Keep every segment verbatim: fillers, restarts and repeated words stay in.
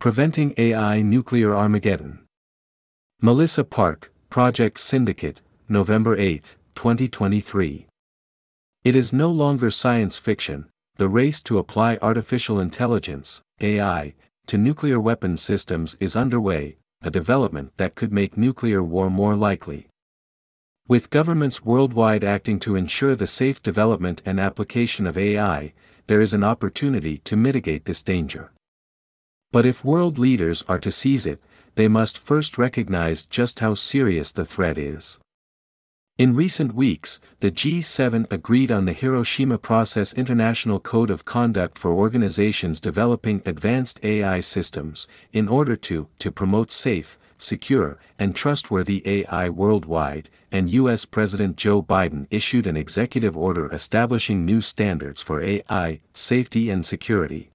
Preventing A I Nuclear Armageddon. Melissa Parke, Project Syndicate, November eighth, twenty twenty-three. It is no longer science fiction, the race to apply artificial intelligence, A I, to nuclear weapon systems is underway, a development that could make nuclear war more likely. With governments worldwide acting to ensure the safe development and application of A I, there is an opportunity to mitigate this danger. But if world leaders are to seize it, they must first recognize just how serious the threat is. In recent weeks, the G seven agreed on the Hiroshima Process International Code of Conduct for organizations developing advanced A I systems, in order to, to promote safe, secure, and trustworthy A I worldwide, and U S President Joe Biden issued an executive order establishing new standards for A I, safety and security.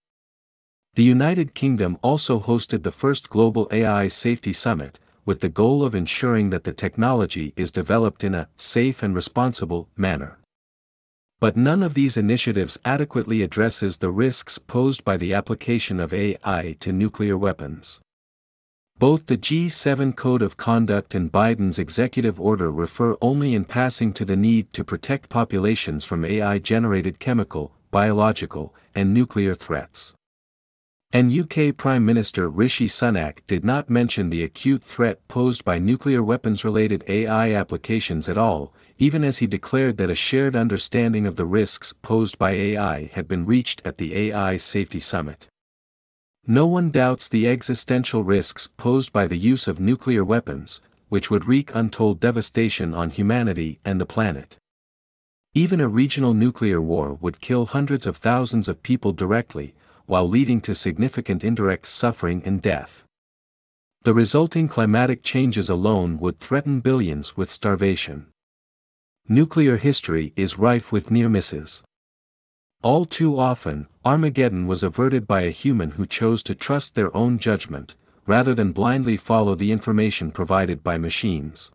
The United Kingdom also hosted the first Global A I Safety Summit, with the goal of ensuring that the technology is developed in a safe and responsible manner. But none of these initiatives adequately addresses the risks posed by the application of A I to nuclear weapons. Both the G seven Code of Conduct and Biden's executive order refer only in passing to the need to protect populations from A I-generated chemical, biological, and nuclear threats. And U K Prime Minister Rishi Sunak did not mention the acute threat posed by nuclear weapons-related A I applications at all, even as he declared that a shared understanding of the risks posed by A I had been reached at the A I Safety Summit. No one doubts the existential risks posed by the use of nuclear weapons, which would wreak untold devastation on humanity and the planet. Even a regional nuclear war would kill hundreds of thousands of people directly, while leading to significant indirect suffering and death. The resulting climatic changes alone would threaten billions with starvation. Nuclear history is rife with near misses. All too often, Armageddon was averted by a human who chose to trust their own judgment, rather than blindly follow the information provided by machines.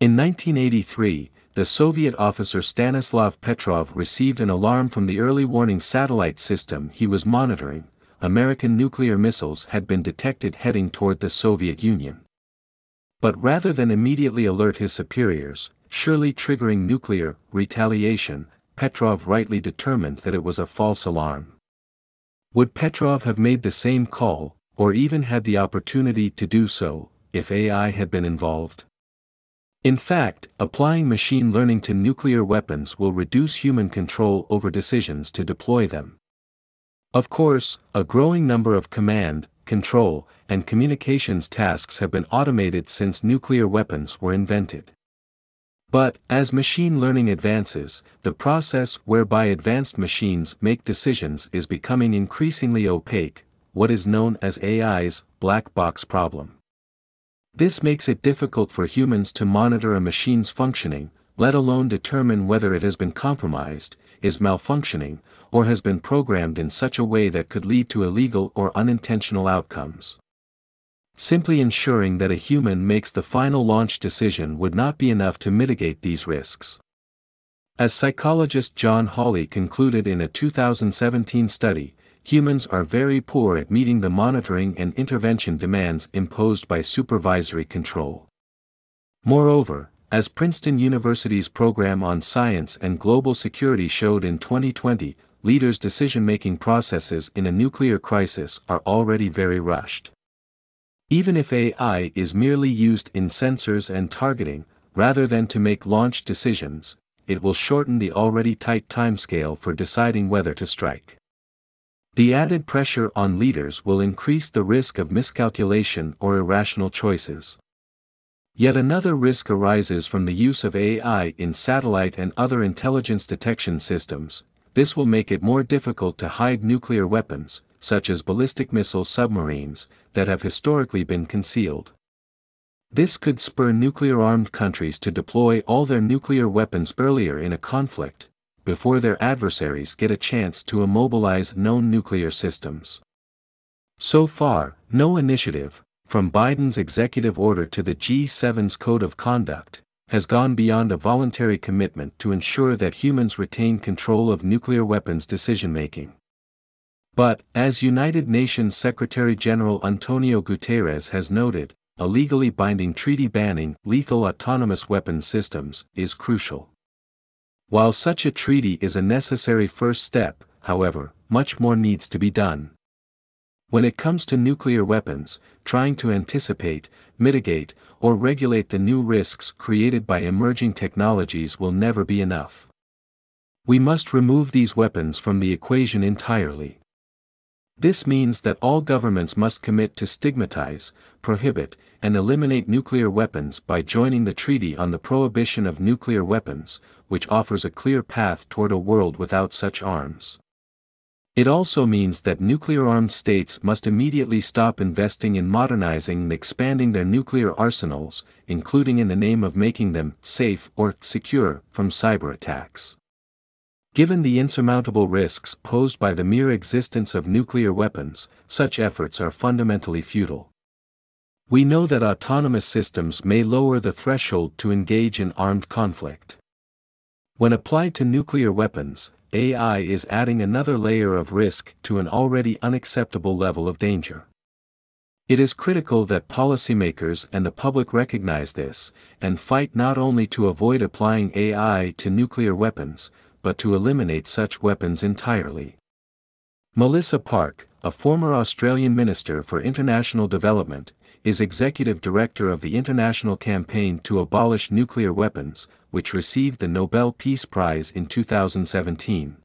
In nineteen eighty-three, the Soviet officer Stanislav Petrov received an alarm from the early warning satellite system he was monitoring. American nuclear missiles had been detected heading toward the Soviet Union. But rather than immediately alert his superiors, surely triggering nuclear retaliation, Petrov rightly determined that it was a false alarm. Would Petrov have made the same call, or even had the opportunity to do so, if A I had been involved? In fact, applying machine learning to nuclear weapons will reduce human control over decisions to deploy them. Of course, a growing number of command, control, and communications tasks have been automated since nuclear weapons were invented. But, as machine learning advances, the process whereby advanced machines make decisions is becoming increasingly opaque, what is known as A I's black box problem. This makes it difficult for humans to monitor a machine's functioning, let alone determine whether it has been compromised, is malfunctioning, or has been programmed in such a way that could lead to illegal or unintentional outcomes. Simply ensuring that a human makes the final launch decision would not be enough to mitigate these risks. As psychologist John Hawley concluded in a two thousand seventeen study, humans are very poor at meeting the monitoring and intervention demands imposed by supervisory control. Moreover, as Princeton University's Program on Science and Global Security showed in twenty twenty, leaders' decision-making processes in a nuclear crisis are already very rushed. Even if A I is merely used in sensors and targeting, rather than to make launch decisions, it will shorten the already tight timescale for deciding whether to strike. The added pressure on leaders will increase the risk of miscalculation or irrational choices. Yet another risk arises from the use of A I in satellite and other intelligence detection systems. This will make it more difficult to hide nuclear weapons, such as ballistic missile submarines, that have historically been concealed. This could spur nuclear-armed countries to deploy all their nuclear weapons earlier in a conflict, before their adversaries get a chance to immobilize known nuclear systems. So far, no initiative, from Biden's executive order to the G seven's Code of Conduct, has gone beyond a voluntary commitment to ensure that humans retain control of nuclear weapons decision-making. But, as United Nations Secretary-General Antonio Guterres has noted, a legally binding treaty banning lethal autonomous weapon systems is crucial. While such a treaty is a necessary first step, however, much more needs to be done. When it comes to nuclear weapons, trying to anticipate, mitigate, or regulate the new risks created by emerging technologies will never be enough. We must remove these weapons from the equation entirely. This means that all governments must commit to stigmatize, prohibit, and eliminate nuclear weapons by joining the Treaty on the Prohibition of Nuclear Weapons, which offers a clear path toward a world without such arms. It also means that nuclear-armed states must immediately stop investing in modernizing and expanding their nuclear arsenals, including in the name of making them safe or secure from cyber attacks. Given the insurmountable risks posed by the mere existence of nuclear weapons, such efforts are fundamentally futile. We know that autonomous systems may lower the threshold to engage in armed conflict. When applied to nuclear weapons, A I is adding another layer of risk to an already unacceptable level of danger. It is critical that policymakers and the public recognize this, and fight not only to avoid applying A I to nuclear weapons, but to eliminate such weapons entirely. Melissa Parke, a former Australian Minister for International Development, is Executive Director of the International Campaign to Abolish Nuclear Weapons, which received the Nobel Peace Prize in two thousand seventeen.